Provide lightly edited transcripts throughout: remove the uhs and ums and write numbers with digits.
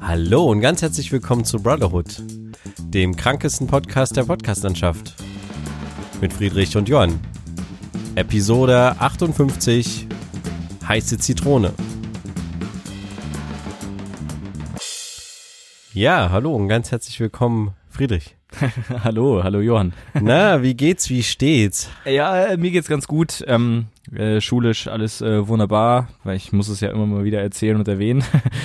Hallo und ganz herzlich willkommen zu Brotherhood, dem krankesten Podcast der Podcastlandschaft. Mit Friedrich und Jörn. Episode 58, heiße Zitrone. Ja, hallo und ganz herzlich willkommen, Friedrich. Hallo Johann. Na, wie geht's, wie steht's? Ja, mir geht's ganz gut, schulisch alles wunderbar, weil ich muss es ja immer mal wieder erzählen und erwähnen.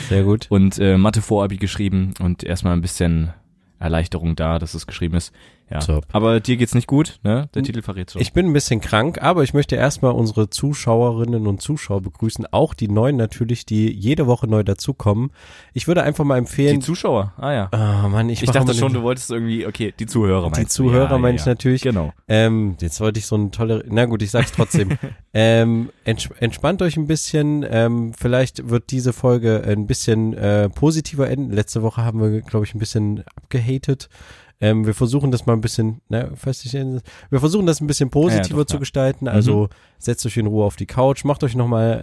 Sehr gut. Und Mathe-Vorabi geschrieben und erstmal ein bisschen Erleichterung da, dass es geschrieben ist. Ja. Top. Aber dir geht's nicht gut, ne? Der Titel verrät so. Ich bin ein bisschen krank, aber ich möchte erstmal unsere Zuschauerinnen und Zuschauer begrüßen, auch die Neuen natürlich, die jede Woche neu dazukommen. Ich würde einfach mal empfehlen... Die Zuschauer, ah ja. Oh Mann, ich dachte schon, du wolltest irgendwie, okay, die Zuhörer meinst du. Die Zuhörer meine ich natürlich. Genau. Jetzt wollte ich so eine tolle... Na gut, ich sag's trotzdem. Entspannt euch ein bisschen, vielleicht wird diese Folge ein bisschen positiver enden. Letzte Woche haben wir, glaube ich, ein bisschen abgehatet. Wir versuchen das mal ein bisschen, positiver zu gestalten, also setzt euch in Ruhe auf die Couch, macht euch nochmal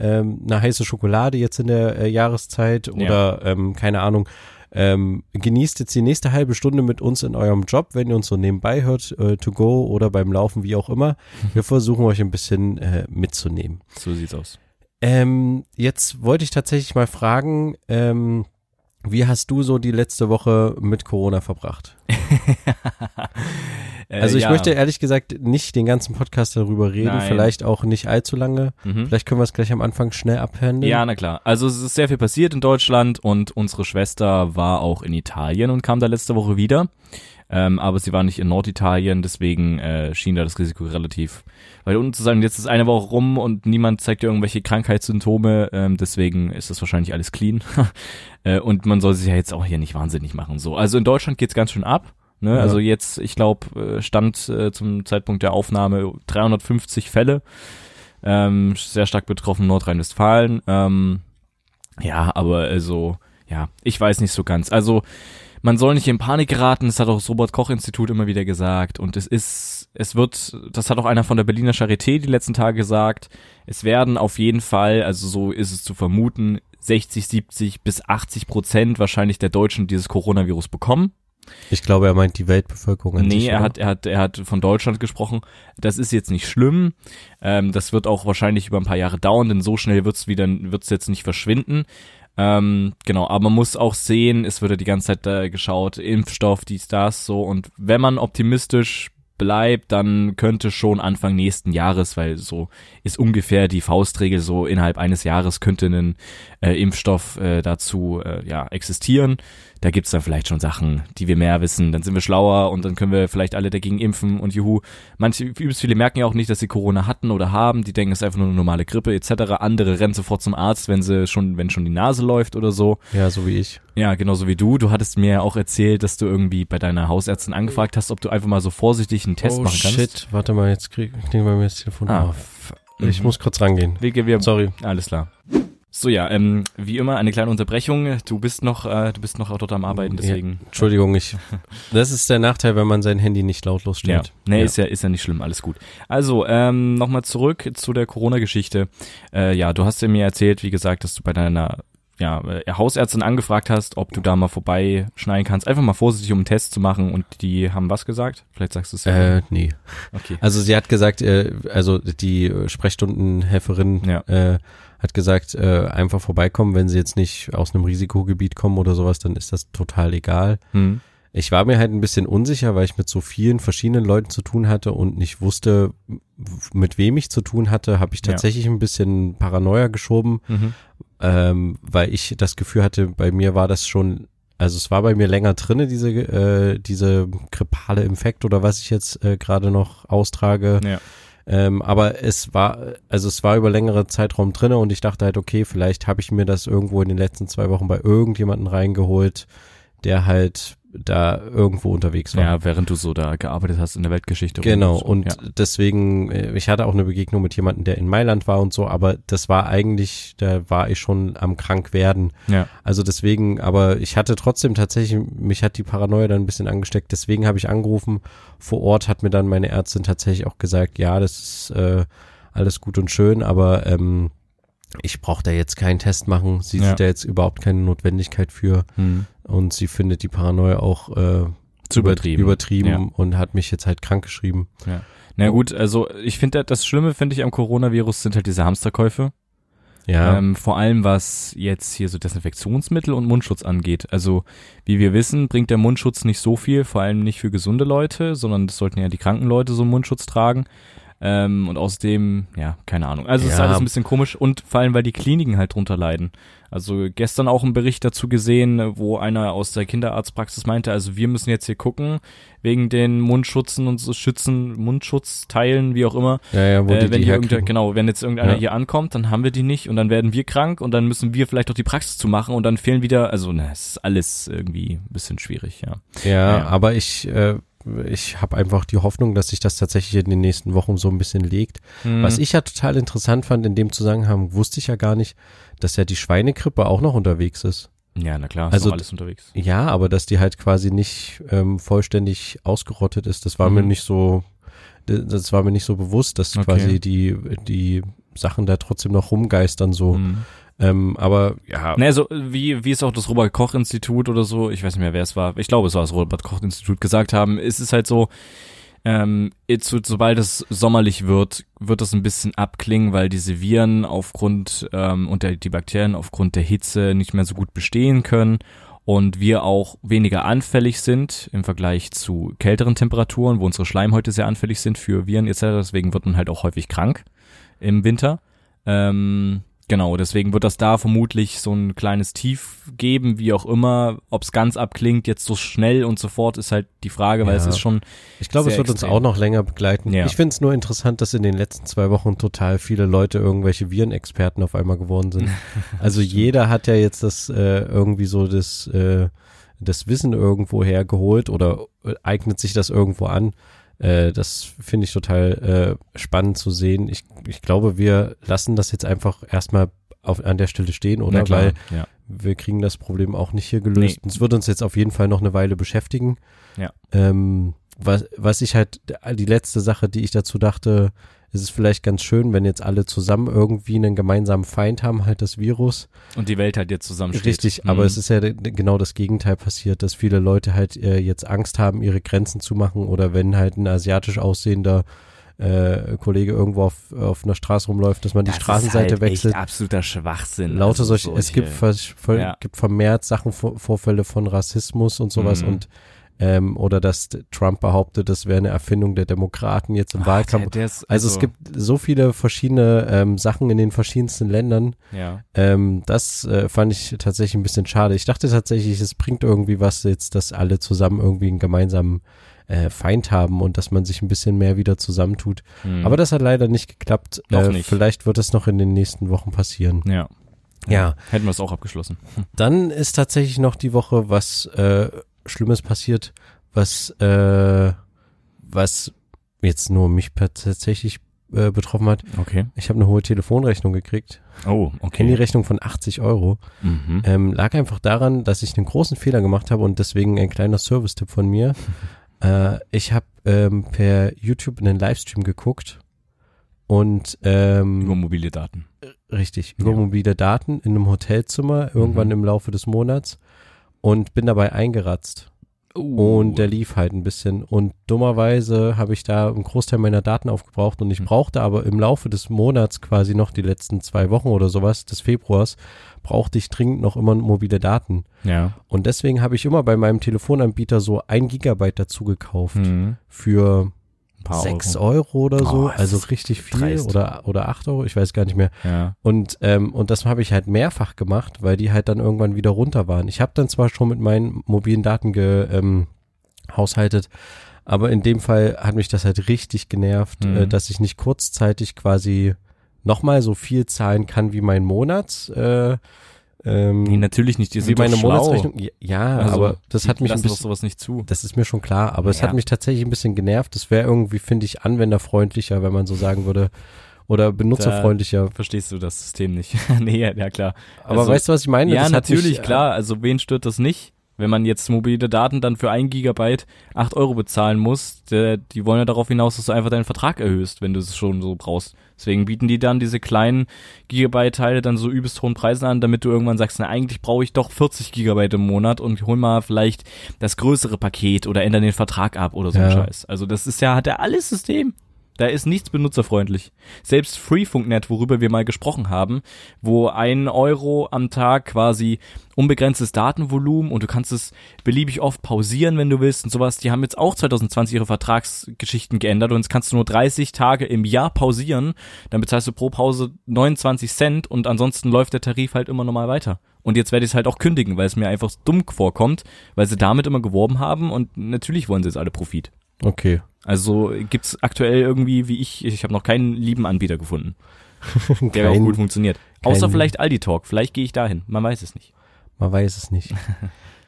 eine heiße Schokolade jetzt in der Jahreszeit oder, keine Ahnung, genießt jetzt die nächste halbe Stunde mit uns in eurem Job, wenn ihr uns so nebenbei hört, to go oder beim Laufen, wie auch immer. Wir versuchen euch ein bisschen mitzunehmen. So sieht's aus. Jetzt wollte ich tatsächlich mal fragen, wie hast du so die letzte Woche mit Corona verbracht? Also ich möchte ehrlich gesagt nicht den ganzen Podcast darüber reden, vielleicht auch nicht allzu lange. Vielleicht können wir es gleich am Anfang schnell abhandeln. Ja, na klar. Also es ist sehr viel passiert in Deutschland und unsere Schwester war auch in Italien und kam da letzte Woche wieder. Aber sie war nicht in Norditalien, deswegen schien da das Risiko relativ. Weil unten zu sagen, jetzt ist eine Woche rum und niemand zeigt dir irgendwelche Krankheitssymptome, deswegen ist das wahrscheinlich alles clean. Und man soll sich ja jetzt auch hier nicht wahnsinnig machen. So. Also in Deutschland geht's ganz schön ab. Ne? Ja. Also jetzt, ich glaube, Stand zum Zeitpunkt der Aufnahme 350 Fälle. Sehr stark betroffen Nordrhein-Westfalen. Ich weiß nicht so ganz. Also man soll nicht in Panik geraten, das hat auch das Robert-Koch-Institut immer wieder gesagt und das hat auch einer von der Berliner Charité die letzten Tage gesagt, es werden auf jeden Fall, also so ist es zu vermuten, 60-70-80% wahrscheinlich der Deutschen dieses Coronavirus bekommen. Ich glaube, er meint die Weltbevölkerung an sich. Nee, er hat von Deutschland gesprochen. Das ist jetzt nicht schlimm. Das wird auch wahrscheinlich über ein paar Jahre dauern, denn so schnell wird's jetzt nicht verschwinden. Genau, aber man muss auch sehen, es wird ja die ganze Zeit geschaut, Impfstoff, dies, das, so. Und wenn man optimistisch bleibt, dann könnte schon Anfang nächsten Jahres, weil so ist ungefähr die Faustregel, so innerhalb eines Jahres könnte ein Impfstoff dazu existieren. Da gibt's dann vielleicht schon Sachen, die wir mehr wissen, dann sind wir schlauer und dann können wir vielleicht alle dagegen impfen und juhu. Manche, übelst viele merken ja auch nicht, dass sie Corona hatten oder haben, die denken, es ist einfach nur eine normale Grippe etc. Andere rennen sofort zum Arzt, wenn schon die Nase läuft oder so. Ja, so wie ich. Ja, genau so wie du. Du hattest mir ja auch erzählt, dass du irgendwie bei deiner Hausärztin angefragt hast, ob du einfach mal so vorsichtig einen Test machen kannst. Oh shit, warte mal, jetzt kriegen wir mir das Telefon auf. Ich muss kurz rangehen. Sorry. Alles klar. So wie immer eine kleine Unterbrechung. Du bist noch auch dort am Arbeiten, deswegen. Ja, Entschuldigung, das ist der Nachteil, wenn man sein Handy nicht lautlos stellt. Ja. Nee, ist ja nicht schlimm, alles gut. Also, nochmal zurück zu der Corona-Geschichte. Du hast ja mir erzählt, wie gesagt, dass du bei deiner Hausärztin angefragt hast, ob du da mal vorbeischneiden kannst. Einfach mal vorsichtig, um einen Test zu machen. Und die haben was gesagt? Vielleicht sagst du es ja. Nee. Okay. Also sie hat gesagt, die Sprechstundenhelferin hat gesagt, einfach vorbeikommen. Wenn sie jetzt nicht aus einem Risikogebiet kommen oder sowas, dann ist das total egal. Mhm. Ich war mir halt ein bisschen unsicher, weil ich mit so vielen verschiedenen Leuten zu tun hatte und nicht wusste, mit wem ich zu tun hatte, habe ich tatsächlich ein bisschen Paranoia geschoben, weil ich das Gefühl hatte, bei mir war das schon, also es war bei mir länger drinne, diese grippale Infekt oder was ich jetzt gerade noch austrage. Ja. Aber es war über längere Zeitraum drinne und ich dachte halt, okay, vielleicht habe ich mir das irgendwo in den letzten 2 Wochen bei irgendjemanden reingeholt, der halt da irgendwo unterwegs war. Ja, während du so da gearbeitet hast in der Weltgeschichte. Genau, und deswegen, ich hatte auch eine Begegnung mit jemandem, der in Mailand war und so, aber das war eigentlich, da war ich schon am Krankwerden. Ja. Also deswegen, aber ich hatte trotzdem tatsächlich, mich hat die Paranoia dann ein bisschen angesteckt, deswegen habe ich angerufen. Vor Ort hat mir dann meine Ärztin tatsächlich auch gesagt, ja, das ist alles gut und schön, aber ich brauche da jetzt keinen Test machen, sie sieht da jetzt überhaupt keine Notwendigkeit für und sie findet die Paranoia auch zu übertrieben und hat mich jetzt halt krank geschrieben. Ja. Na gut, also ich finde, das Schlimme finde ich am Coronavirus sind halt diese Hamsterkäufe. Ja. Vor allem, was jetzt hier so Desinfektionsmittel und Mundschutz angeht. Also, wie wir wissen, bringt der Mundschutz nicht so viel, vor allem nicht für gesunde Leute, sondern das sollten ja die kranken Leute so einen Mundschutz tragen. Und außerdem, ja, keine Ahnung. Also, es ist alles ein bisschen komisch und vor allem, weil die Kliniken halt drunter leiden. Also, gestern auch einen Bericht dazu gesehen, wo einer aus der Kinderarztpraxis meinte, also, wir müssen jetzt hier gucken, wegen den Mundschutzen und so Schützen, Mundschutzteilen, wie auch immer. Ja, ja, wo die herkriegen. Genau, wenn jetzt irgendeiner hier ankommt, dann haben wir die nicht und dann werden wir krank und dann müssen wir vielleicht auch die Praxis zumachen und dann fehlen wieder, also, na, es ist alles irgendwie ein bisschen schwierig, Ja, aber ich habe einfach die Hoffnung, dass sich das tatsächlich in den nächsten Wochen so ein bisschen legt. Mhm. Was ich ja total interessant fand, in dem Zusammenhang wusste ich ja gar nicht, dass ja die Schweinegrippe auch noch unterwegs ist. Ja, na klar, also, ist auch alles unterwegs. Ja, aber dass die halt quasi nicht vollständig ausgerottet ist, das war mir nicht so, das war mir nicht so bewusst, dass quasi die Sachen da trotzdem noch rumgeistern so. Mhm. Aber ja. Ne, so wie es auch das Robert-Koch-Institut oder so, ich weiß nicht mehr, wer es war, ich glaube, es war das Robert-Koch-Institut, gesagt haben, ist es halt so, sobald es sommerlich wird, wird das ein bisschen abklingen, weil diese Viren aufgrund und die Bakterien aufgrund der Hitze nicht mehr so gut bestehen können und wir auch weniger anfällig sind im Vergleich zu kälteren Temperaturen, wo unsere Schleimhäute sehr anfällig sind für Viren etc., deswegen wird man halt auch häufig krank im Winter. Genau, deswegen wird das da vermutlich so ein kleines Tief geben, wie auch immer. Ob es ganz abklingt, jetzt so schnell und sofort, ist halt die Frage, weil es ist schon. Ich glaube, es wird extrem uns auch noch länger begleiten. Ja. Ich finde es nur interessant, dass in den letzten 2 Wochen total viele Leute irgendwelche Virenexperten auf einmal geworden sind. Also jeder hat ja jetzt das irgendwie so das Wissen irgendwo hergeholt oder eignet sich das irgendwo an. Das finde ich total spannend zu sehen. Ich glaube, wir lassen das jetzt einfach erstmal an der Stelle stehen, oder? Klar, weil wir kriegen das Problem auch nicht hier gelöst. Es wird uns jetzt auf jeden Fall noch eine Weile beschäftigen. Ja. Was ich halt, die letzte Sache, die ich dazu dachte, ist es vielleicht ganz schön, wenn jetzt alle zusammen irgendwie einen gemeinsamen Feind haben, halt das Virus. Und die Welt halt jetzt zusammensteht. Richtig, aber es ist ja genau das Gegenteil passiert, dass viele Leute halt jetzt Angst haben, ihre Grenzen zu machen oder wenn halt ein asiatisch aussehender Kollege irgendwo auf einer Straße rumläuft, dass man die Straßenseite wechselt. Das ist halt echt absoluter Schwachsinn. Lauter solche, es gibt vermehrt Sachen, Vorfälle von Rassismus und sowas und oder dass Trump behauptet, das wäre eine Erfindung der Demokraten jetzt im Wahlkampf. Also es gibt so viele verschiedene Sachen in den verschiedensten Ländern. Ja. Das fand ich tatsächlich ein bisschen schade. Ich dachte tatsächlich, es bringt irgendwie was jetzt, dass alle zusammen irgendwie einen gemeinsamen Feind haben und dass man sich ein bisschen mehr wieder zusammentut. Mhm. Aber das hat leider nicht geklappt. Noch nicht. Vielleicht wird es noch in den nächsten Wochen passieren. Ja. Hätten wir es auch abgeschlossen. Dann ist tatsächlich noch die Woche was Schlimmes passiert, was jetzt nur mich tatsächlich betroffen hat. Okay. Ich habe eine hohe Telefonrechnung gekriegt. Oh, okay. Handyrechnung von 80 Euro. Mhm. Lag einfach daran, dass ich einen großen Fehler gemacht habe und deswegen ein kleiner Service-Tipp von mir. Ich habe per YouTube einen Livestream geguckt und über mobile Daten. Richtig, über mobile Daten in einem Hotelzimmer irgendwann im Laufe des Monats. Und bin dabei eingeratzt. Und der lief halt ein bisschen. Und dummerweise habe ich da einen Großteil meiner Daten aufgebraucht. Und ich brauchte aber im Laufe des Monats quasi noch die letzten 2 Wochen oder sowas, des Februars, brauchte ich dringend noch immer mobile Daten. Ja. Und deswegen habe ich immer bei meinem Telefonanbieter so 1 Gigabyte dazu gekauft. Für 6 Euro oder so, also richtig viel dreist. oder 8 Euro, ich weiß gar nicht mehr. Ja. Und das habe ich halt mehrfach gemacht, weil die halt dann irgendwann wieder runter waren. Ich habe dann zwar schon mit meinen mobilen Daten gehaushaltet, aber in dem Fall hat mich das halt richtig genervt, dass ich nicht kurzzeitig quasi nochmal so viel zahlen kann wie mein Monats. Nee, natürlich nicht, die sind wie meine Monatsrechnung. Ja, also, aber das hat mich ein bisschen, sowas nicht zu. Das ist mir schon klar, aber es hat mich tatsächlich ein bisschen genervt. Das wäre irgendwie, finde ich, anwenderfreundlicher, wenn man so sagen würde, oder benutzerfreundlicher. Da verstehst du das System nicht? Nee, ja klar. Aber also, weißt du, was ich meine? Ja, natürlich, klar. Also wen stört das nicht? wenn man jetzt mobile Daten dann für 1 Gigabyte 8 € bezahlen muss, die wollen ja darauf hinaus, dass du einfach deinen Vertrag erhöhst, wenn du es schon so brauchst. Deswegen bieten die dann diese kleinen Gigabyte-Teile dann so übelst hohen Preisen an, damit du irgendwann sagst, na eigentlich brauche ich doch 40 Gigabyte im Monat und hol mal vielleicht das größere Paket oder ändere den Vertrag ab oder so ein Scheiß. Also das ist ja, hat ja alles System. Da ist nichts benutzerfreundlich. Selbst Freefunk.net, worüber wir mal gesprochen haben, wo 1 € am Tag quasi unbegrenztes Datenvolumen und du kannst es beliebig oft pausieren, wenn du willst und sowas, die haben jetzt auch 2020 ihre Vertragsgeschichten geändert und jetzt kannst du nur 30 Tage im Jahr pausieren, dann bezahlst du pro Pause 29 Cent und ansonsten läuft der Tarif halt immer normal weiter. Und jetzt werde ich es halt auch kündigen, weil es mir einfach dumm vorkommt, weil sie damit immer geworben haben und natürlich wollen sie jetzt alle Profit. Okay. Also gibt's aktuell irgendwie, wie ich habe noch keinen lieben Anbieter gefunden, der auch gut funktioniert. Außer vielleicht Aldi Talk, vielleicht gehe ich dahin, man weiß es nicht. Man weiß es nicht.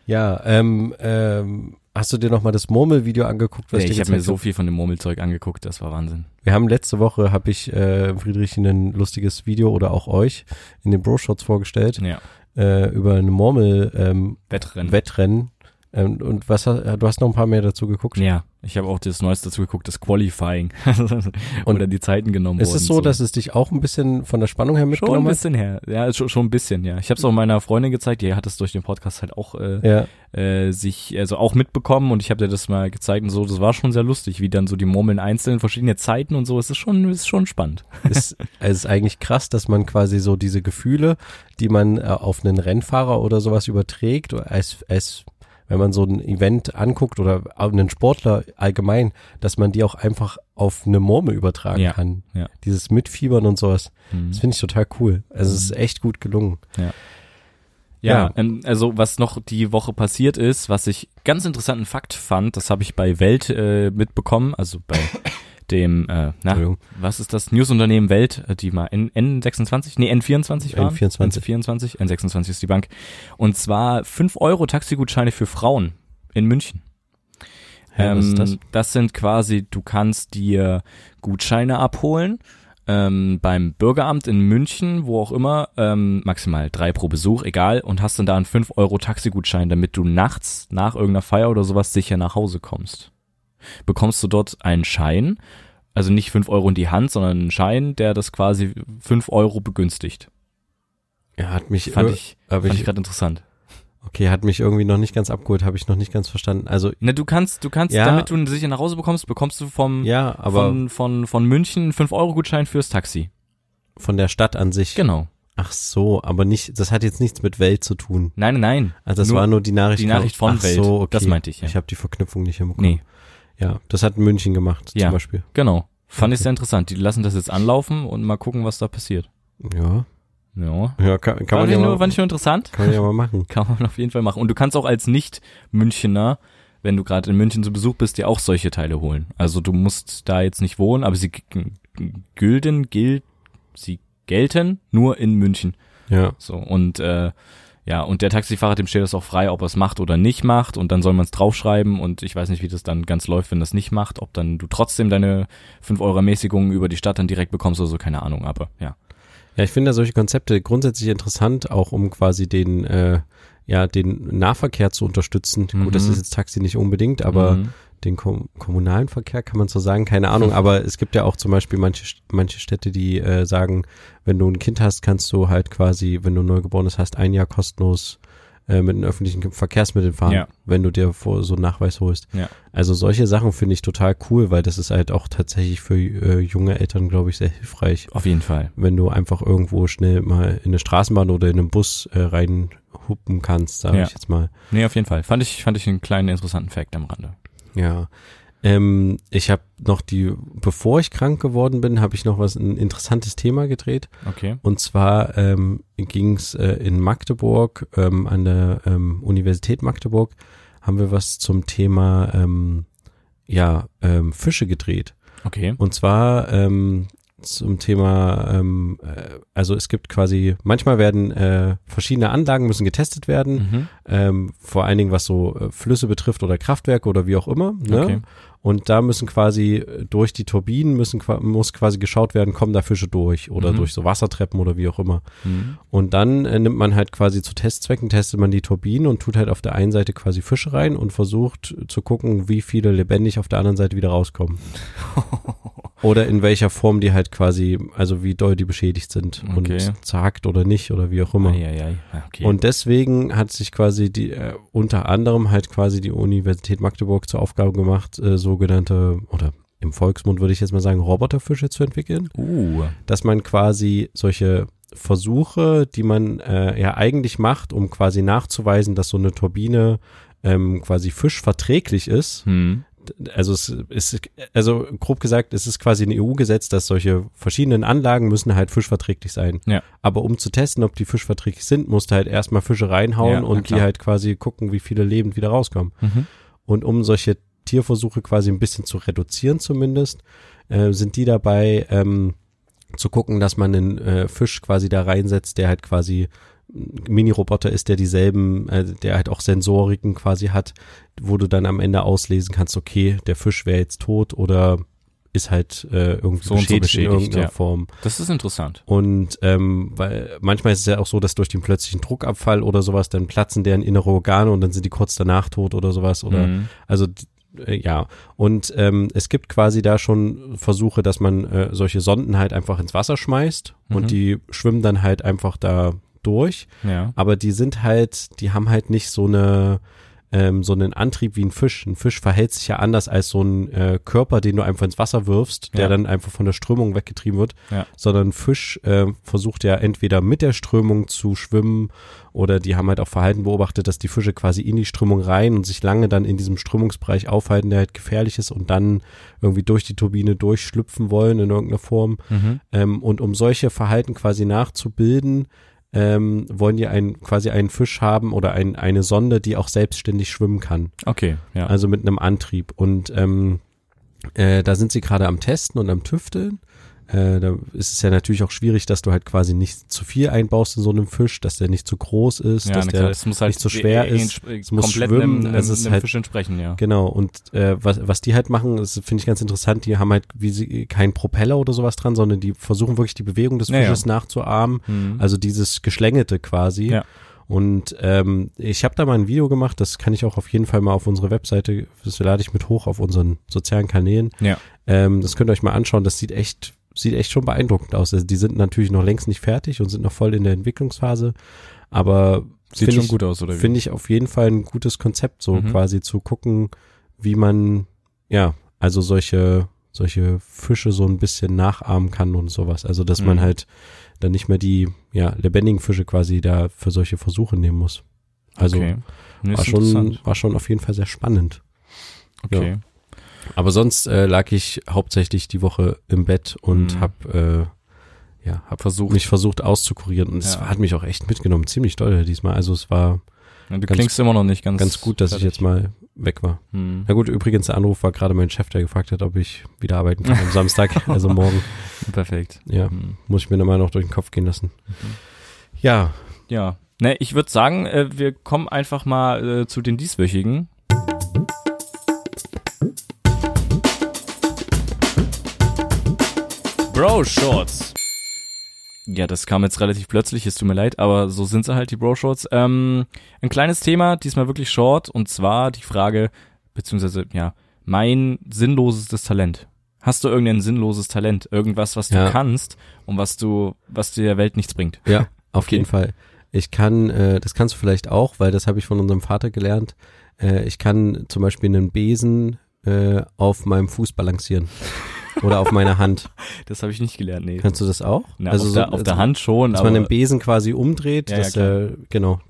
Ja, hast du dir nochmal das Murmelvideo angeguckt? Was nee, ich habe mir so viel von dem Murmelzeug angeguckt, das war Wahnsinn. Wir haben letzte Woche, habe ich Friedrich ein lustiges Video oder auch euch in den Bro-Shots vorgestellt, über eine Murmel Wettrennen. Und was, du hast noch ein paar mehr dazu geguckt? Ja, ich habe auch das Neueste dazu geguckt, das Qualifying. Und dann die Zeiten genommen wurden. Ist es so, dass es dich auch ein bisschen von der Spannung her mitgenommen hat? Schon ein bisschen, ja. Ich habe es auch meiner Freundin gezeigt, die hat es durch den Podcast halt auch auch mitbekommen und ich habe dir das mal gezeigt und so. Das war schon sehr lustig, wie dann so die Murmeln einzeln, verschiedene Zeiten und so. Es ist schon spannend. Es ist eigentlich krass, dass man quasi so diese Gefühle, die man auf einen Rennfahrer oder sowas überträgt, als wenn man so ein Event anguckt oder einen Sportler allgemein, dass man die auch einfach auf eine Murmel übertragen kann. Ja. Dieses Mitfiebern und sowas, das finde ich total cool. Also es ist echt gut gelungen. Also was noch die Woche passiert ist, was ich ganz interessanten Fakt fand, das habe ich bei Welt mitbekommen, also bei dem, was ist das? Newsunternehmen Welt, die mal N24 waren. N24, N26 ist die Bank. Und zwar 5 € Taxigutscheine für Frauen in München. Was ist das? Das sind quasi, du kannst dir Gutscheine abholen beim Bürgeramt in München, wo auch immer, maximal 3 pro Besuch, egal, und hast dann da einen 5 € Taxigutschein, damit du nachts nach irgendeiner Feier oder sowas sicher nach Hause kommst. Bekommst du dort einen Schein, also nicht 5 € in die Hand, sondern einen Schein, der das quasi 5 € begünstigt. Ja, fand ich gerade interessant. Okay, hat mich irgendwie noch nicht ganz abgeholt, habe ich noch nicht ganz verstanden. Also, du kannst, damit du sicher nach Hause bekommst du von München einen 5-Euro-Gutschein fürs Taxi. Von der Stadt an sich. Genau. Ach so, aber nicht, das hat jetzt nichts mit Welt zu tun. Nein. Also das war nur die Nachricht. Die Nachricht von Welt. Ach so, okay. Das meinte ich. Ja. Ich habe die Verknüpfung nicht hinbekommen. Nee. Ja, das hat München gemacht zum Beispiel. Genau. Fand ich sehr interessant. Die lassen das jetzt anlaufen und mal gucken, was da passiert. Ja, kann man ja mal. Fand ich nur interessant. Kann man ja mal machen. Kann man auf jeden Fall machen. Und du kannst auch als Nicht-Münchener, wenn du gerade in München zu Besuch bist, dir auch solche Teile holen. Also du musst da jetzt nicht wohnen, aber sie gelten nur in München. Ja. So, und und der Taxifahrer, dem steht das auch frei, ob er es macht oder nicht macht und dann soll man es draufschreiben und ich weiß nicht, wie das dann ganz läuft, wenn das nicht macht, ob dann du trotzdem deine 5 € Ermäßigung über die Stadt dann direkt bekommst oder so, keine Ahnung, aber ja. Ja, ich finde solche Konzepte grundsätzlich interessant, auch um quasi den Nahverkehr zu unterstützen. Mhm. Gut, das ist jetzt Taxi nicht unbedingt, aber den kommunalen Verkehr kann man so sagen, keine Ahnung, aber es gibt ja auch zum Beispiel manche Städte, die sagen, wenn du ein Kind hast, kannst du halt quasi, wenn du ein Neugeborenes hast, 1 Jahr kostenlos mit den öffentlichen Verkehrsmitteln fahren, wenn du dir so einen Nachweis holst. Ja. Also solche Sachen finde ich total cool, weil das ist halt auch tatsächlich für junge Eltern, glaube ich, sehr hilfreich. Auf jeden Fall. Wenn du einfach irgendwo schnell mal in eine Straßenbahn oder in einen Bus reinhuppen kannst, sage ich jetzt mal. Nee, auf jeden Fall. Fand ich einen kleinen interessanten Fact am Rande. Ja, ich habe noch bevor ich krank geworden bin, habe ich noch ein interessantes Thema gedreht. Okay. Und zwar ging es in Magdeburg, an der Universität Magdeburg, haben wir was zum Thema Fische gedreht. Okay. Und zwar zum Thema, also es gibt quasi, manchmal werden verschiedene Anlagen müssen getestet werden, vor allen Dingen was so Flüsse betrifft oder Kraftwerke oder wie auch immer, ne? Okay. Und da müssen quasi durch die Turbinen muss quasi geschaut werden, kommen da Fische durch oder durch so Wassertreppen oder wie auch immer. Und dann nimmt man halt quasi zu Testzwecken, testet man die Turbinen und tut halt auf der einen Seite quasi Fische rein und versucht zu gucken, wie viele lebendig auf der anderen Seite wieder rauskommen. Oder in welcher Form die halt quasi, also wie doll die beschädigt sind und zagt oder nicht oder wie auch immer. Okay. Und deswegen hat sich quasi die, unter anderem halt quasi die Universität Magdeburg zur Aufgabe gemacht, sogenannte, oder im Volksmund würde ich jetzt mal sagen, Roboterfische zu entwickeln. Dass man quasi solche Versuche, die man ja eigentlich macht, um quasi nachzuweisen, dass so eine Turbine quasi fischverträglich ist, also es ist, also grob gesagt, es ist quasi ein EU-Gesetz, dass solche verschiedenen Anlagen müssen halt fischverträglich sein. Ja. Aber um zu testen, ob die fischverträglich sind, musst du halt erstmal Fische reinhauen und die halt quasi gucken, wie viele lebend wieder rauskommen. Und um solche Tierversuche quasi ein bisschen zu reduzieren zumindest, sind die dabei zu gucken, dass man einen Fisch quasi da reinsetzt, der halt quasi Mini-Roboter ist, der dieselben, der halt auch Sensoriken quasi hat, wo du dann am Ende auslesen kannst, okay, der Fisch wäre jetzt tot oder ist halt irgendwie so beschädigt in irgendeiner Form. Das ist interessant. Und weil manchmal ist es ja auch so, dass durch den plötzlichen Druckabfall oder sowas, dann platzen deren innere Organe und dann sind die kurz danach tot oder sowas oder also ja, und es gibt quasi da schon Versuche, dass man solche Sonden halt einfach ins Wasser schmeißt und die schwimmen dann halt einfach da durch, aber die sind halt, die haben halt nicht so eine, so einen Antrieb wie ein Fisch. Ein Fisch verhält sich ja anders als so ein Körper, den du einfach ins Wasser wirfst, der dann einfach von der Strömung weggetrieben wird, sondern ein Fisch versucht ja entweder mit der Strömung zu schwimmen oder die haben halt auch Verhalten beobachtet, dass die Fische quasi in die Strömung rein und sich lange dann in diesem Strömungsbereich aufhalten, der halt gefährlich ist und dann irgendwie durch die Turbine durchschlüpfen wollen in irgendeiner Form. Und um solche Verhalten quasi nachzubilden, wollen die quasi einen Fisch haben oder eine Sonde, die auch selbstständig schwimmen kann. Okay, ja. Also mit einem Antrieb. Und da sind sie gerade am Testen und am Tüfteln. Da ist es ja natürlich auch schwierig, dass du halt quasi nicht zu viel einbaust in so einem Fisch, dass der nicht zu groß ist, dass der nicht halt zu schwer ist. Es muss schwimmen. Also es ist halt, Fisch entsprechen, ja. Genau. Und was die halt machen, das finde ich ganz interessant, die haben halt keinen Propeller oder sowas dran, sondern die versuchen wirklich die Bewegung des Fisches nachzuahmen. Also dieses Geschlängelte quasi. Ja. Und ich habe da mal ein Video gemacht, das kann ich auch auf jeden Fall mal auf unsere Webseite, das lade ich mit hoch auf unseren sozialen Kanälen. Ja. Das könnt ihr euch mal anschauen, das sieht echt schon beeindruckend aus. Also die sind natürlich noch längst nicht fertig und sind noch voll in der Entwicklungsphase, aber sieht schon gut aus, oder wie? Finde ich auf jeden Fall ein gutes Konzept, so quasi zu gucken, wie man, ja, also solche Fische so ein bisschen nachahmen kann und sowas. Also, dass man halt dann nicht mehr die, ja, lebendigen Fische quasi da für solche Versuche nehmen muss. Also, okay. war schon auf jeden Fall sehr spannend. Okay. Ja. Aber sonst lag ich hauptsächlich die Woche im Bett und habe mich versucht auszukurieren und es hat mich auch echt mitgenommen, ziemlich doll diesmal. Also es war du ganz, klingst immer noch nicht ganz gut, dass fertig. Ich jetzt mal weg war. Na gut, übrigens der Anruf war gerade mein Chef, der gefragt hat, ob ich wieder arbeiten kann am Samstag, also morgen. Perfekt. Ja, muss ich mir nochmal noch durch den Kopf gehen lassen. Ja. Ja, ne, ich würde sagen, wir kommen einfach mal zu den dieswöchigen. Bro-Shorts. Ja, das kam jetzt relativ plötzlich, es tut mir leid, aber so sind sie halt, die Bro-Shorts. Ein kleines Thema, diesmal wirklich short, und zwar die Frage, beziehungsweise, ja, mein sinnlosestes Talent. Hast du irgendein sinnloses Talent? Irgendwas, was du kannst und was dir der Welt nichts bringt? Ja, auf jeden Fall. Ich kann, das kannst du vielleicht auch, weil das habe ich von unserem Vater gelernt, ich kann zum Beispiel einen Besen auf meinem Fuß balancieren. Oder auf meiner Hand. Das habe ich nicht gelernt, nee. Kannst du das auch? Na, also auf der Hand schon. Dass man den Besen quasi umdreht,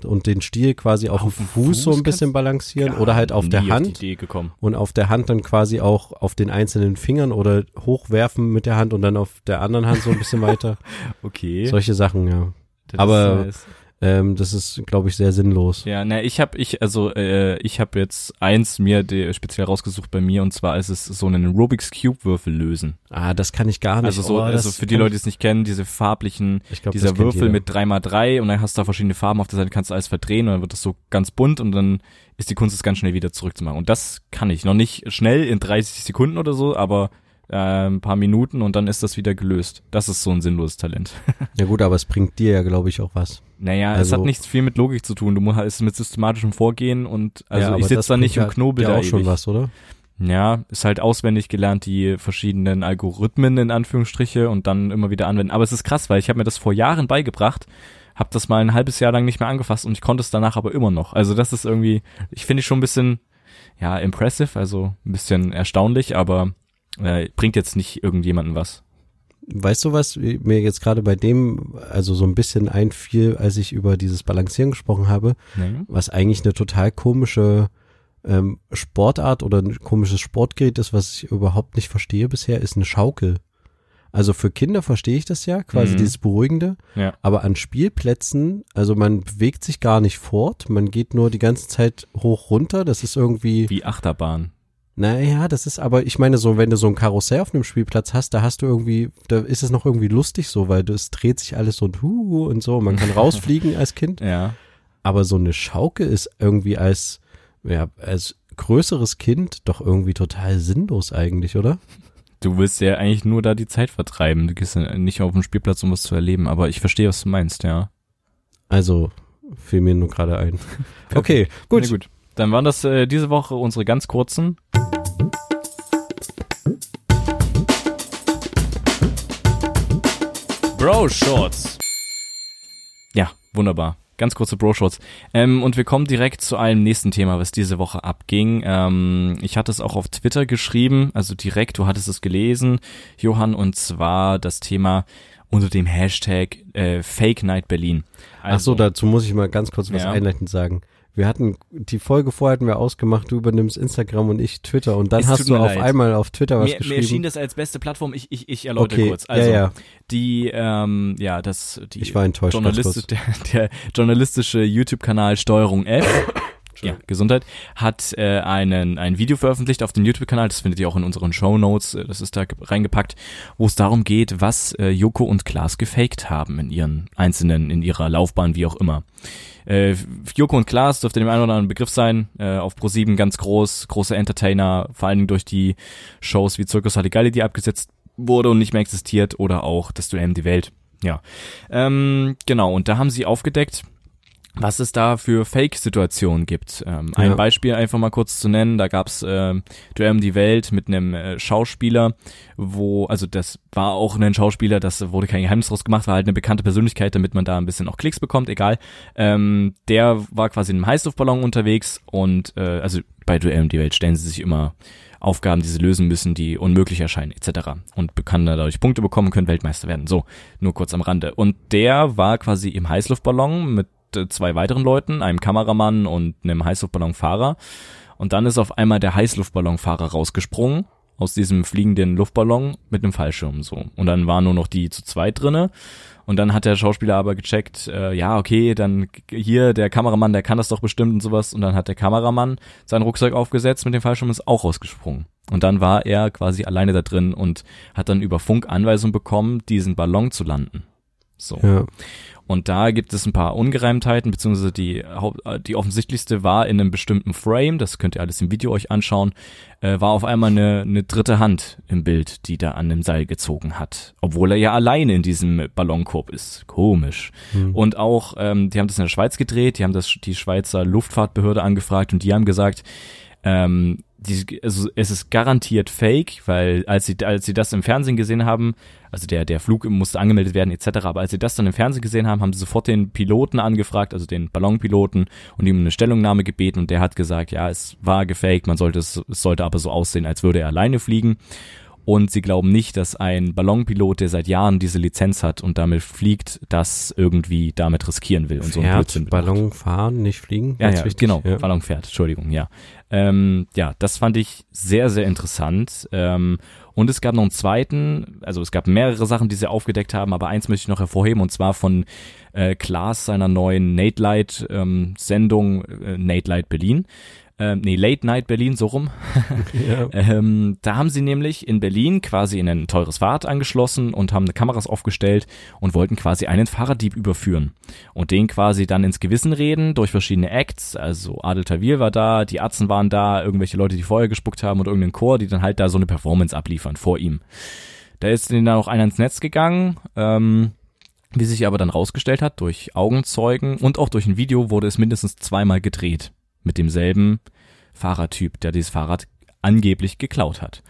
und den Stiel quasi auf dem Fuß so ein bisschen balancieren oder halt auf der Hand. Auf die Idee gekommen. Und auf der Hand dann quasi auch auf den einzelnen Fingern oder hochwerfen mit der Hand und dann auf der anderen Hand so ein bisschen weiter. Okay. Solche Sachen, ja. Das Aber Das ist, glaube ich, sehr sinnlos. Ja, na, ich habe jetzt eins speziell rausgesucht bei mir, und zwar ist es so einen Rubik's Cube Würfel lösen. Ah, das kann ich gar nicht. Also so, also für die Leute, die es nicht kennen, diese farblichen, dieser Würfel mit 3x3, und dann hast du da verschiedene Farben auf der Seite, kannst du alles verdrehen, und dann wird das so ganz bunt, und dann ist die Kunst, es ganz schnell wieder zurückzumachen. Und das kann ich noch nicht schnell in 30 Sekunden oder so, aber ein paar Minuten, und dann ist das wieder gelöst. Das ist so ein sinnloses Talent. Ja gut, aber es bringt dir ja, glaube ich, auch was. Naja, also, es hat nichts viel mit Logik zu tun. Du musst halt mit systematischem Vorgehen, und also ja, ich sitze da nicht und knobel da ewig. Schon was, oder? Ja, ist halt auswendig gelernt, die verschiedenen Algorithmen in Anführungsstriche, und dann immer wieder anwenden. Aber es ist krass, weil ich habe mir das vor Jahren beigebracht, habe das mal ein halbes Jahr lang nicht mehr angefasst, und ich konnte es danach aber immer noch. Also das ist irgendwie, ich finde schon ein bisschen, ja, impressive, also ein bisschen erstaunlich, aber bringt jetzt nicht irgendjemandem was. Weißt du, was mir jetzt gerade bei dem, also so ein bisschen einfiel, als ich über dieses Balancieren gesprochen habe, was eigentlich eine total komische Sportart oder ein komisches Sportgerät ist, was ich überhaupt nicht verstehe bisher, ist eine Schaukel. Also für Kinder verstehe ich das ja, quasi dieses Beruhigende, ja. Aber an Spielplätzen, also man bewegt sich gar nicht fort, man geht nur die ganze Zeit hoch runter, das ist irgendwie wie Achterbahn. Naja, das ist aber, ich meine, so, wenn du so ein Karussell auf einem Spielplatz hast, da hast du irgendwie, da ist es noch irgendwie lustig so, weil es dreht sich alles so und so, man kann rausfliegen als Kind. Ja. Aber so eine Schaukel ist irgendwie als größeres Kind doch irgendwie total sinnlos eigentlich, oder? Du willst ja eigentlich nur da die Zeit vertreiben, du gehst ja nicht auf den Spielplatz, um was zu erleben, aber ich verstehe, was du meinst, ja. Also, fiel mir nur gerade ein. Okay, gut. Na gut. Dann waren das diese Woche unsere ganz kurzen. Bro-Shorts. Ja, wunderbar. Ganz kurze Bro-Shorts. Und wir kommen direkt zu einem nächsten Thema, was diese Woche abging. Ich hatte es auch auf Twitter geschrieben, also direkt, du hattest es gelesen, Johann, und zwar das Thema unter dem Hashtag Fake Night Berlin. Also, ach so, dazu muss ich mal ganz kurz was einleitend sagen. Wir hatten, die Folge vorher hatten wir ausgemacht, du übernimmst Instagram und ich Twitter, und dann hast du auf einmal auf Twitter was geschrieben. Mir erschien das als beste Plattform, ich erläutere kurz. Also der journalistische YouTube-Kanal STRG F, ja, Gesundheit, hat ein Video veröffentlicht auf dem YouTube-Kanal, das findet ihr auch in unseren Shownotes, das ist da reingepackt, wo es darum geht, was Joko und Klaas gefaked haben in ihrer Laufbahn, wie auch immer. Joko und Klaas dürfte dem einen oder anderen Begriff sein, auf ProSieben ganz groß, große Entertainer, vor allen Dingen durch die Shows wie Circus HalliGalli, die abgesetzt wurde und nicht mehr existiert, oder auch das Duell um die Welt, ja. Genau, und da haben sie aufgedeckt, was es da für Fake-Situationen gibt. Ein Beispiel einfach mal kurz zu nennen, da gab's Duell um die Welt mit einem Schauspieler, also das war auch ein Schauspieler, das wurde kein Geheimnis draus gemacht, war halt eine bekannte Persönlichkeit, damit man da ein bisschen auch Klicks bekommt, egal. Der war quasi in einem Heißluftballon unterwegs, und also bei Duell um die Welt stellen sie sich immer Aufgaben, die sie lösen müssen, die unmöglich erscheinen, etc. Und kann dadurch Punkte bekommen, können Weltmeister werden. So, nur kurz am Rande. Und der war quasi im Heißluftballon mit zwei weiteren Leuten, einem Kameramann und einem Heißluftballonfahrer, und dann ist auf einmal der Heißluftballonfahrer rausgesprungen aus diesem fliegenden Luftballon mit einem Fallschirm, so, und dann waren nur noch die zu zweit drinne, und dann hat der Schauspieler aber gecheckt, ja okay, dann hier der Kameramann, der kann das doch bestimmt und sowas, und dann hat der Kameramann seinen Rucksack aufgesetzt mit dem Fallschirm und ist auch rausgesprungen, und dann war er quasi alleine da drin und hat dann über Funk Anweisung bekommen, diesen Ballon zu landen. So. Ja. Und da gibt es ein paar Ungereimtheiten, beziehungsweise die offensichtlichste war in einem bestimmten Frame, das könnt ihr alles im Video euch anschauen, war auf einmal eine dritte Hand im Bild, die da an dem Seil gezogen hat. Obwohl er ja alleine in diesem Ballonkorb ist. Komisch. Mhm. Und auch, die haben das in der Schweiz gedreht, die haben die Schweizer Luftfahrtbehörde angefragt, und die haben gesagt, also es ist garantiert fake, weil als sie das im Fernsehen gesehen haben, also der Flug musste angemeldet werden etc., aber als sie das dann im Fernsehen gesehen haben, haben sie sofort den Piloten angefragt, also den Ballonpiloten, und ihm eine Stellungnahme gebeten, und der hat gesagt, ja, es war gefaked, es sollte aber so aussehen, als würde er alleine fliegen. Und sie glauben nicht, dass ein Ballonpilot, der seit Jahren diese Lizenz hat und damit fliegt, das irgendwie damit riskieren will. Und so ein Blödsinn. Ballon fahren, nicht fliegen? Ja, ja, genau, ja. Ballon fährt, Entschuldigung, ja. Ja, das fand ich sehr, sehr interessant. Und es gab noch einen zweiten, also es gab mehrere Sachen, die sie aufgedeckt haben, aber eins möchte ich noch hervorheben, und zwar von Klaas, seiner neuen Nate-Light-Sendung Nate Light Berlin. Late Night Berlin, so rum. Ja. Da haben sie nämlich in Berlin quasi in ein teures Fahrrad angeschlossen und haben Kameras aufgestellt und wollten quasi einen Fahrraddieb überführen und den quasi dann ins Gewissen reden durch verschiedene Acts. Also Adel Tawil war da, die Atzen waren da, irgendwelche Leute, die Feuer gespuckt haben, und irgendeinen Chor, die dann halt da so eine Performance abliefern vor ihm. Da ist denen dann auch einer ins Netz gegangen, wie sich aber dann rausgestellt hat, durch Augenzeugen und auch durch ein Video wurde es mindestens zweimal gedreht. Mit demselben Fahrertyp, der dieses Fahrrad angeblich geklaut hat.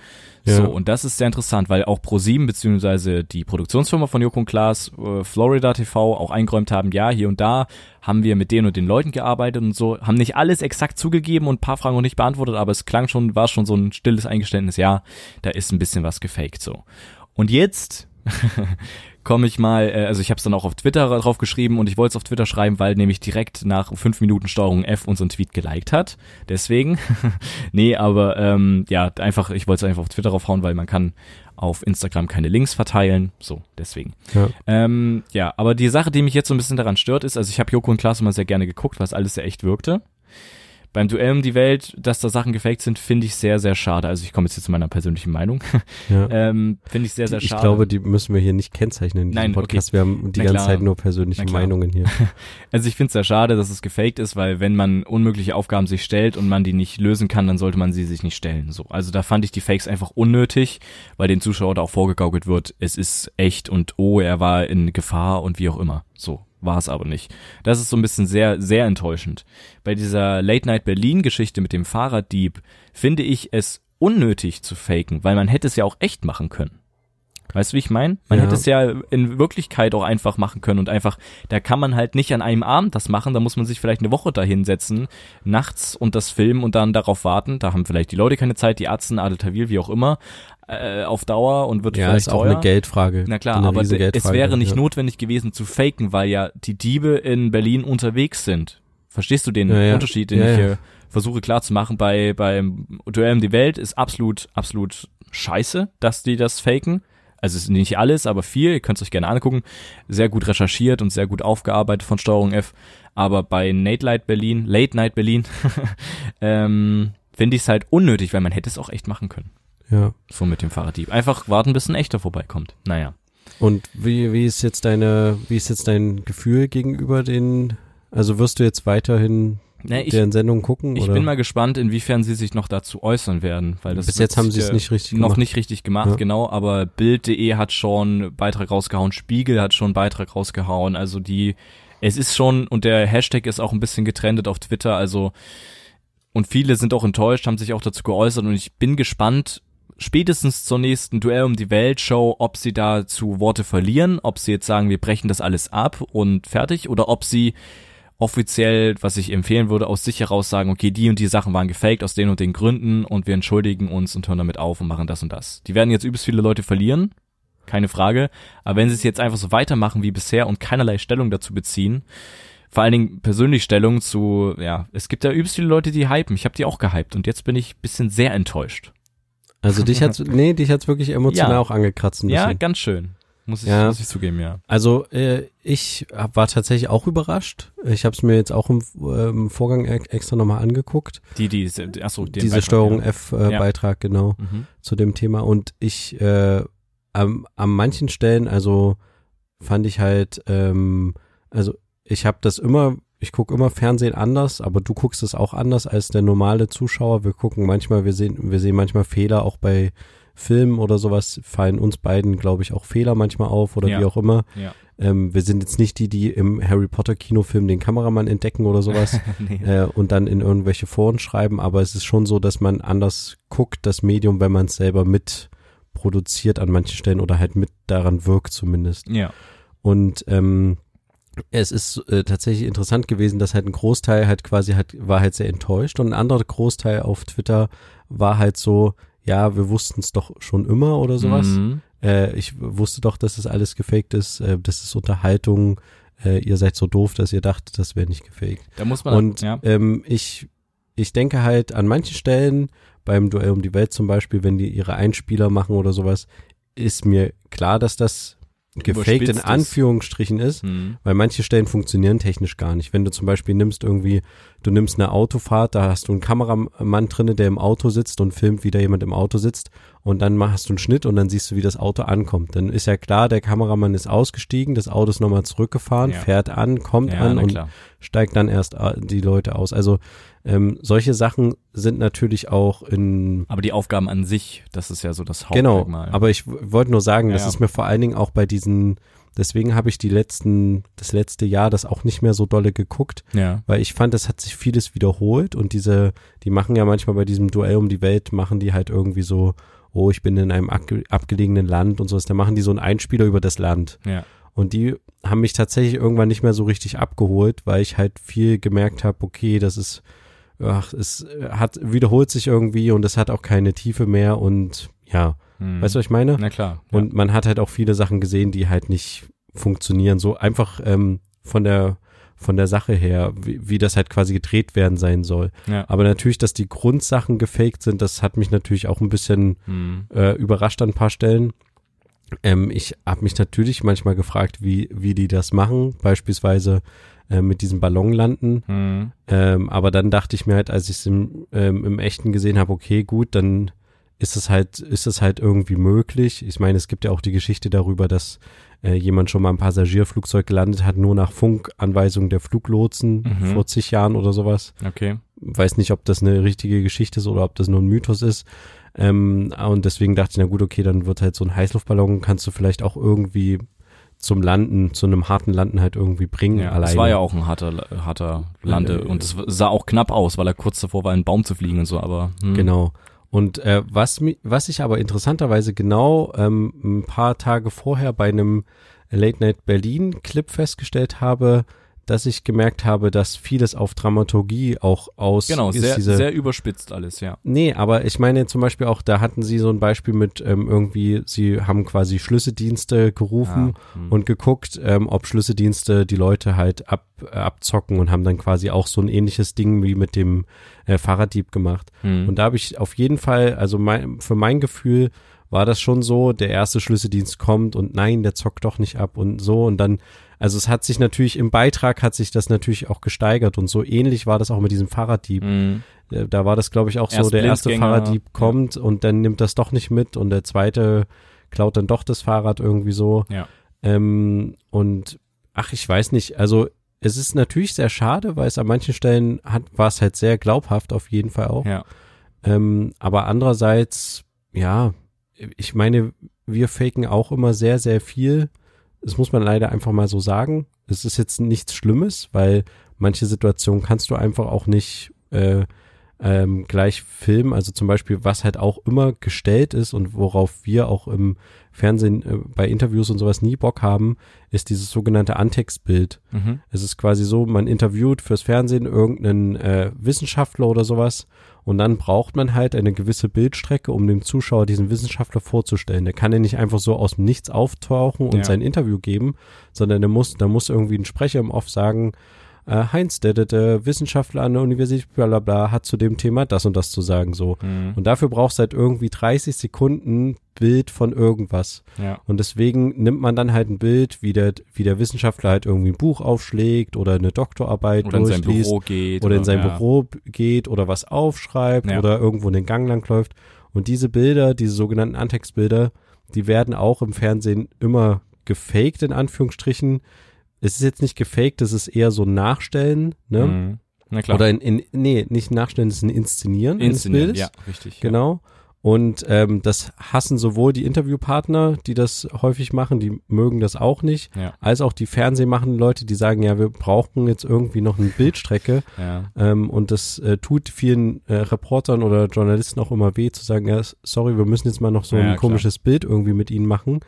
Ja. So, und das ist sehr interessant, weil auch ProSieben beziehungsweise die Produktionsfirma von Joko und Klaas, Florida TV, auch eingeräumt haben, ja, hier und da haben wir mit den und den Leuten gearbeitet und so, haben nicht alles exakt zugegeben und ein paar Fragen noch nicht beantwortet, aber es klang schon, war schon so ein stilles Eingeständnis, ja, da ist ein bisschen was gefaked, so. Und jetzt komme ich mal, also ich habe es dann auch auf Twitter drauf geschrieben und ich wollte es auf Twitter schreiben, weil nämlich direkt nach 5 Minuten Steuerung F unseren Tweet geliked hat, deswegen, nee, aber ja, einfach, ich wollte es einfach auf Twitter draufhauen, weil man kann auf Instagram keine Links verteilen, so, deswegen. Ja. Ja, aber die Sache, die mich jetzt so ein bisschen daran stört, ist, also ich habe Joko und Klaas immer sehr gerne geguckt, weil es alles sehr echt wirkte. Beim Duell um die Welt, dass da Sachen gefaked sind, finde ich sehr, sehr schade. Also ich komme jetzt zu meiner persönlichen Meinung. Ja. Finde ich sehr, sehr schade. Ich glaube, die müssen wir hier nicht kennzeichnen in diesem Podcast. Okay. Wir haben die ganze Zeit nur persönliche Meinungen hier. Also ich finde es sehr schade, dass es gefaked ist, weil wenn man unmögliche Aufgaben sich stellt und man die nicht lösen kann, dann sollte man sie sich nicht stellen. So. Also da fand ich die Fakes einfach unnötig, weil den Zuschauer da auch vorgegaukelt wird, es ist echt und oh, er war in Gefahr und wie auch immer. So. War es aber nicht. Das ist so ein bisschen sehr, sehr enttäuschend. Bei dieser Late-Night-Berlin-Geschichte mit dem Fahrraddieb finde ich es unnötig zu faken, weil man hätte es ja auch echt machen können. Weißt du, wie ich meine? Man hätte es ja in Wirklichkeit auch einfach machen können und einfach, da kann man halt nicht an einem Abend das machen, da muss man sich vielleicht eine Woche da hinsetzen, nachts und das filmen und dann darauf warten. Da haben vielleicht die Leute keine Zeit, die Atzen, Adel Tawil, wie auch immer, auf Dauer und wird vielleicht teuer. Ja, ist auch eine Geldfrage. Na klar, aber es wäre nicht notwendig gewesen zu faken, weil ja die Diebe in Berlin unterwegs sind. Verstehst du den Unterschied, den ich hier versuche klarzumachen? Beim Duell um die Welt ist absolut, absolut scheiße, dass die das faken. Also es ist nicht alles, aber viel, ihr könnt es euch gerne angucken, sehr gut recherchiert und sehr gut aufgearbeitet von STRG F, aber bei Late Night Berlin, finde ich es halt unnötig, weil man hätte es auch echt machen können. Ja. So mit dem Fahrraddieb. Einfach warten, bis ein echter vorbeikommt. Naja. Und wie ist jetzt dein Gefühl gegenüber den, also wirst du jetzt weiterhin deren Sendungen gucken? Ich bin mal gespannt, inwiefern sie sich noch dazu äußern werden. Weil das bis jetzt haben sie es nicht richtig gemacht. Noch nicht richtig gemacht, ja. Genau, aber Bild.de hat schon einen Beitrag rausgehauen, Spiegel hat schon einen Beitrag rausgehauen, also es ist schon, und der Hashtag ist auch ein bisschen getrendet auf Twitter, also, und viele sind auch enttäuscht, haben sich auch dazu geäußert und ich bin gespannt, spätestens zur nächsten Duell um die Welt Show, ob sie dazu Worte verlieren, ob sie jetzt sagen, wir brechen das alles ab und fertig, oder ob sie offiziell, was ich empfehlen würde, aus sich heraus sagen, okay, die und die Sachen waren gefaked aus den und den Gründen und wir entschuldigen uns und hören damit auf und machen das und das. Die werden jetzt übelst viele Leute verlieren, keine Frage, aber wenn sie es jetzt einfach so weitermachen wie bisher und keinerlei Stellung dazu beziehen, vor allen Dingen persönlich Stellung zu, ja, es gibt ja übelst viele Leute, die hypen, ich habe die auch gehypt und jetzt bin ich ein bisschen sehr enttäuscht. Also dich hat's wirklich emotional auch angekratzt ein bisschen. Ja, ganz schön. Muss ich zugeben, ja. Also war tatsächlich auch überrascht. Ich habe es mir jetzt auch im Vorgang extra nochmal angeguckt. Diese STRG F-Beitrag, genau, zu dem Thema. Und ich an manchen Stellen, also fand ich halt, also ich gucke immer Fernsehen anders, aber du guckst es auch anders als der normale Zuschauer. Wir sehen manchmal Fehler auch bei Film oder sowas, fallen uns beiden, glaube ich, auch Fehler manchmal auf oder wie auch immer. Ja. Wir sind jetzt nicht die im Harry-Potter-Kinofilm den Kameramann entdecken oder sowas und dann in irgendwelche Foren schreiben, aber es ist schon so, dass man anders guckt, das Medium, wenn man es selber mitproduziert an manchen Stellen oder halt mit daran wirkt zumindest. Ja. Und es ist tatsächlich interessant gewesen, dass halt ein Großteil halt quasi war halt sehr enttäuscht und ein anderer Großteil auf Twitter war halt so, ja, wir wussten es doch schon immer oder sowas. Mhm. Ich wusste doch, dass das alles gefaked ist, das ist Unterhaltung, ihr seid so doof, dass ihr dachtet, das wäre nicht gefaked. Da muss man, und ja. Ich denke halt an manchen Stellen, beim Duell um die Welt zum Beispiel, wenn die ihre Einspieler machen oder sowas, ist mir klar, dass das gefaked in Anführungsstrichen ist, weil manche Stellen funktionieren technisch gar nicht. Wenn du zum Beispiel nimmst eine Autofahrt, da hast du einen Kameramann drinne, der im Auto sitzt und filmt, wie da jemand im Auto sitzt, und dann machst du einen Schnitt und dann siehst du, wie das Auto ankommt. Dann ist ja klar, der Kameramann ist ausgestiegen, das Auto ist nochmal zurückgefahren, ja, fährt an, kommt ja an und klar, steigt dann erst die Leute aus. Also solche Sachen sind natürlich auch in… Aber die Aufgaben an sich, das ist ja so das Hauptmerkmal. Genau, aber ich wollte nur sagen, ja, das ist mir vor allen Dingen auch bei diesen… Deswegen habe ich das letzte Jahr das auch nicht mehr so dolle geguckt, ja, weil ich fand, es hat sich vieles wiederholt, und die machen ja manchmal bei diesem Duell um die Welt, machen die halt irgendwie so, oh, ich bin in einem abgelegenen Land und sowas, da machen die so einen Einspieler über das Land. Ja. Und die haben mich tatsächlich irgendwann nicht mehr so richtig abgeholt, weil ich halt viel gemerkt habe, okay, das ist, ach, wiederholt sich irgendwie und es hat auch keine Tiefe mehr und ja. Weißt du, was ich meine? Na klar. Ja. Und man hat halt auch viele Sachen gesehen, die halt nicht funktionieren. So einfach von der Sache her, wie das halt quasi gedreht werden sein soll. Ja. Aber natürlich, dass die Grundsachen gefaked sind, das hat mich natürlich auch ein bisschen überrascht an ein paar Stellen. Ich habe mich natürlich manchmal gefragt, wie die das machen. Beispielsweise mit diesem Ballon landen. Mhm. Aber dann dachte ich mir halt, als ich es im Echten gesehen habe, okay, gut, dann ist es halt irgendwie möglich. Ich meine, es gibt ja auch die Geschichte darüber, dass jemand schon mal im Passagierflugzeug gelandet hat, nur nach Funkanweisung der Fluglotsen vor 40 Jahren oder sowas. Okay. Weiß nicht, ob das eine richtige Geschichte ist oder ob das nur ein Mythos ist. Und deswegen dachte ich, na gut, okay, dann wird halt so ein Heißluftballon, kannst du vielleicht auch irgendwie zum Landen, zu einem harten Landen halt irgendwie bringen. Ja, alleine. Das war ja auch ein harter Lande. Und es sah auch knapp aus, weil er kurz davor war, in einen Baum zu fliegen und so, aber. Genau. Und was ich aber interessanterweise genau ein paar Tage vorher bei einem Late Night Berlin Clip festgestellt habe, dass ich gemerkt habe, dass vieles auf Dramaturgie auch aus… Genau, ist sehr, sehr überspitzt alles, ja. Nee, aber ich meine zum Beispiel auch, da hatten sie so ein Beispiel mit irgendwie, sie haben quasi Schlüsseldienste gerufen und geguckt, ob Schlüsseldienste die Leute halt abzocken, und haben dann quasi auch so ein ähnliches Ding wie mit dem Fahrraddieb gemacht. Mhm. Und da habe ich auf jeden Fall, also für mein Gefühl war das schon so, der erste Schlüsseldienst kommt und nein, der zockt doch nicht ab und so, und dann… Also es hat sich natürlich, im Beitrag hat sich das natürlich auch gesteigert, und so ähnlich war das auch mit diesem Fahrraddieb. Mm. Da war das, glaube ich, auch so, der erste Fahrraddieb kommt und dann nimmt das doch nicht mit und der zweite klaut dann doch das Fahrrad irgendwie so. Ja. Und ach, ich weiß nicht, also es ist natürlich sehr schade, weil es an manchen Stellen war es halt sehr glaubhaft auf jeden Fall auch. Ja. Aber andererseits, ja, ich meine, wir faken auch immer sehr, sehr viel. Das muss man leider einfach mal so sagen. Es ist jetzt nichts Schlimmes, weil manche Situationen kannst du einfach auch nicht gleich filmen. Also zum Beispiel, was halt auch immer gestellt ist und worauf wir auch im Fernsehen bei Interviews und sowas nie Bock haben, ist dieses sogenannte Antextbild. Mhm. Es ist quasi so, man interviewt fürs Fernsehen irgendeinen Wissenschaftler oder sowas, und dann braucht man halt eine gewisse Bildstrecke, um dem Zuschauer diesen Wissenschaftler vorzustellen. Der kann ja nicht einfach so aus dem Nichts auftauchen und sein Interview geben, sondern da muss irgendwie ein Sprecher im Off sagen, Heinz, der Wissenschaftler an der Universität, blablabla, hat zu dem Thema das und das zu sagen, so. Mhm. Und dafür brauchst du halt irgendwie 30 Sekunden Bild von irgendwas. Ja. Und deswegen nimmt man dann halt ein Bild, wie der Wissenschaftler halt irgendwie ein Buch aufschlägt oder eine Doktorarbeit oder durchliest. Oder in sein Büro geht. Oder in sein Büro geht oder was aufschreibt oder irgendwo in den Gang langläuft. Und diese Bilder, diese sogenannten Antextbilder, die werden auch im Fernsehen immer gefaked, in Anführungsstrichen. Es ist jetzt nicht gefaked, das ist eher so ein Nachstellen, ne? Mm, na klar. Oder nee, nicht Nachstellen, das ist ein Inszenieren eines Bildes. Ja, richtig. Genau. Ja. Und das hassen sowohl die Interviewpartner, die das häufig machen, die mögen das auch nicht, als auch die fernsehmachenden Leute, die sagen, ja, wir brauchen jetzt irgendwie noch eine Bildstrecke. Ja. Und das tut vielen Reportern oder Journalisten auch immer weh, zu sagen, ja, sorry, wir müssen jetzt mal noch so ein komisches Bild irgendwie mit ihnen machen,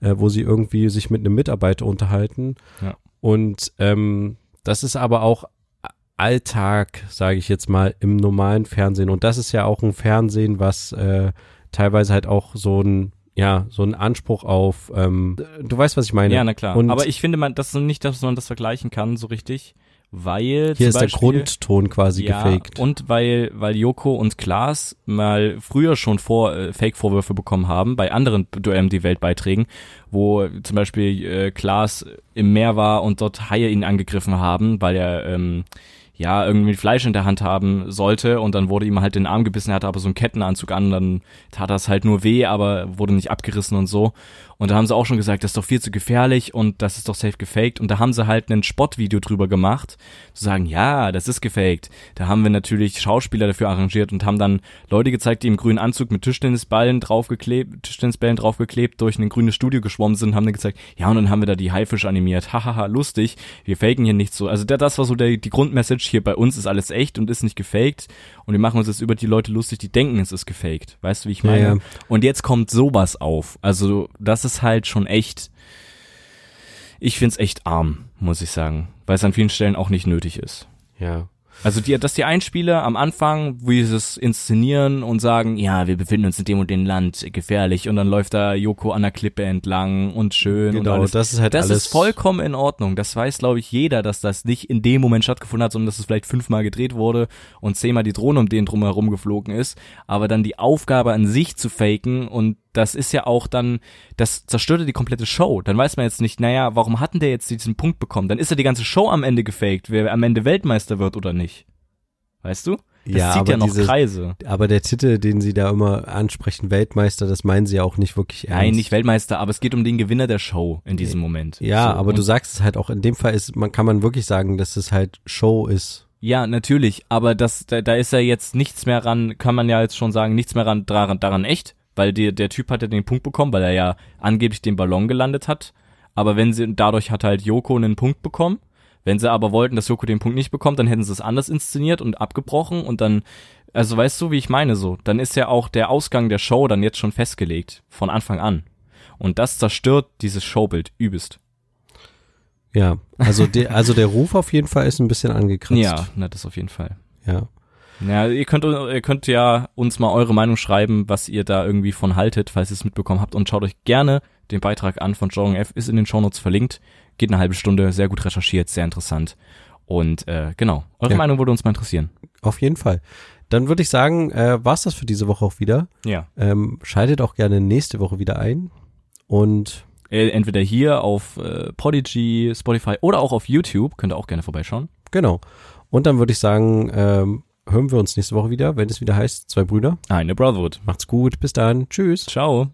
wo sie irgendwie sich mit einem Mitarbeiter unterhalten. Ja. Und das ist aber auch Alltag, sage ich jetzt mal, im normalen Fernsehen. Und das ist ja auch ein Fernsehen, was teilweise halt auch so ein, ja, so einen Anspruch auf, du weißt, was ich meine. Ja, na klar. Und aber ich finde, dass man das vergleichen kann so richtig, weil hier ist Beispiel, der Grundton quasi ja, gefaked. Und weil Joko und Klaas mal früher schon Fake-Vorwürfe bekommen haben, bei anderen Duell um die Welt-Beiträgen, wo zum Beispiel Klaas im Meer war und dort Haie ihn angegriffen haben, weil er ja, irgendwie Fleisch in der Hand haben sollte und dann wurde ihm halt den Arm gebissen, er hatte aber so einen Kettenanzug an, dann tat das halt nur weh, aber wurde nicht abgerissen und so. Und da haben sie auch schon gesagt, das ist doch viel zu gefährlich und das ist doch safe gefaked. Und da haben sie halt ein Spottvideo drüber gemacht, zu sagen, ja, das ist gefaked. Da haben wir natürlich Schauspieler dafür arrangiert und haben dann Leute gezeigt, die im grünen Anzug mit Tischtennisbällen draufgeklebt, durch ein grünes Studio geschwommen sind, haben dann gezeigt, ja, und dann haben wir da die Haifische animiert. Hahaha, lustig, wir faken hier nichts so. Also das war so die Grundmessage, hier bei uns ist alles echt und ist nicht gefaked. Und wir machen uns jetzt über die Leute lustig, die denken, es ist gefaked. Weißt du, wie ich meine? Ja. Und jetzt kommt sowas auf. Also das ist halt schon echt, ich find's echt arm, muss ich sagen, weil es an vielen Stellen auch nicht nötig ist. Ja. Also dass die Einspieler am Anfang, wie sie es inszenieren und sagen, ja, wir befinden uns in dem und dem Land, gefährlich, und dann läuft da Joko an der Klippe entlang und schön. Genau, und alles. Das ist halt das alles. Das ist vollkommen in Ordnung. Das weiß, glaube ich, jeder, dass das nicht in dem Moment stattgefunden hat, sondern dass es vielleicht 5-mal gedreht wurde und 10-mal die Drohne um den drumherum geflogen ist. Aber dann die Aufgabe an sich zu faken, und das ist ja auch dann, das zerstörte die komplette Show. Dann weiß man jetzt nicht, naja, warum hat denn der jetzt diesen Punkt bekommen? Dann ist ja die ganze Show am Ende gefaked, wer am Ende Weltmeister wird oder nicht. Weißt du? Das ja, zieht ja noch Kreise. Aber der Titel, den sie da immer ansprechen, Weltmeister, das meinen sie ja auch nicht wirklich ernst. Nein, nicht Weltmeister, aber es geht um den Gewinner der Show in diesem Moment. Ja, so, aber du sagst es halt auch, in dem Fall kann man wirklich sagen, dass es halt Show ist. Ja, natürlich, aber da ist ja jetzt nichts mehr ran, kann man ja jetzt schon sagen, nichts mehr ran, daran echt. Weil der Typ hat ja den Punkt bekommen, weil er ja angeblich den Ballon gelandet hat. Aber dadurch hat halt Joko einen Punkt bekommen. Wenn sie aber wollten, dass Joko den Punkt nicht bekommt, dann hätten sie es anders inszeniert und abgebrochen und dann, also weißt du, wie ich meine so, dann ist ja auch der Ausgang der Show dann jetzt schon festgelegt, von Anfang an. Und das zerstört dieses Showbild übelst. Ja, also der Ruf auf jeden Fall ist ein bisschen angekratzt. Ja, na, das auf jeden Fall. Ja. Ja, ihr könnt ja uns mal eure Meinung schreiben, was ihr da irgendwie von haltet, falls ihr es mitbekommen habt, und schaut euch gerne den Beitrag an von Jörn F, ist in den Shownotes verlinkt, geht eine halbe Stunde, sehr gut recherchiert, sehr interessant und genau, eure Meinung würde uns mal interessieren. Auf jeden Fall. Dann würde ich sagen, war's das für diese Woche auch wieder. Ja. Schaltet auch gerne nächste Woche wieder ein und entweder hier auf Podigee, Spotify oder auch auf YouTube, könnt ihr auch gerne vorbeischauen. Genau. Und dann würde ich sagen, hören wir uns nächste Woche wieder, wenn es wieder heißt, 2 Brüder. Eine Brotherhood. Macht's gut, bis dann. Tschüss. Ciao.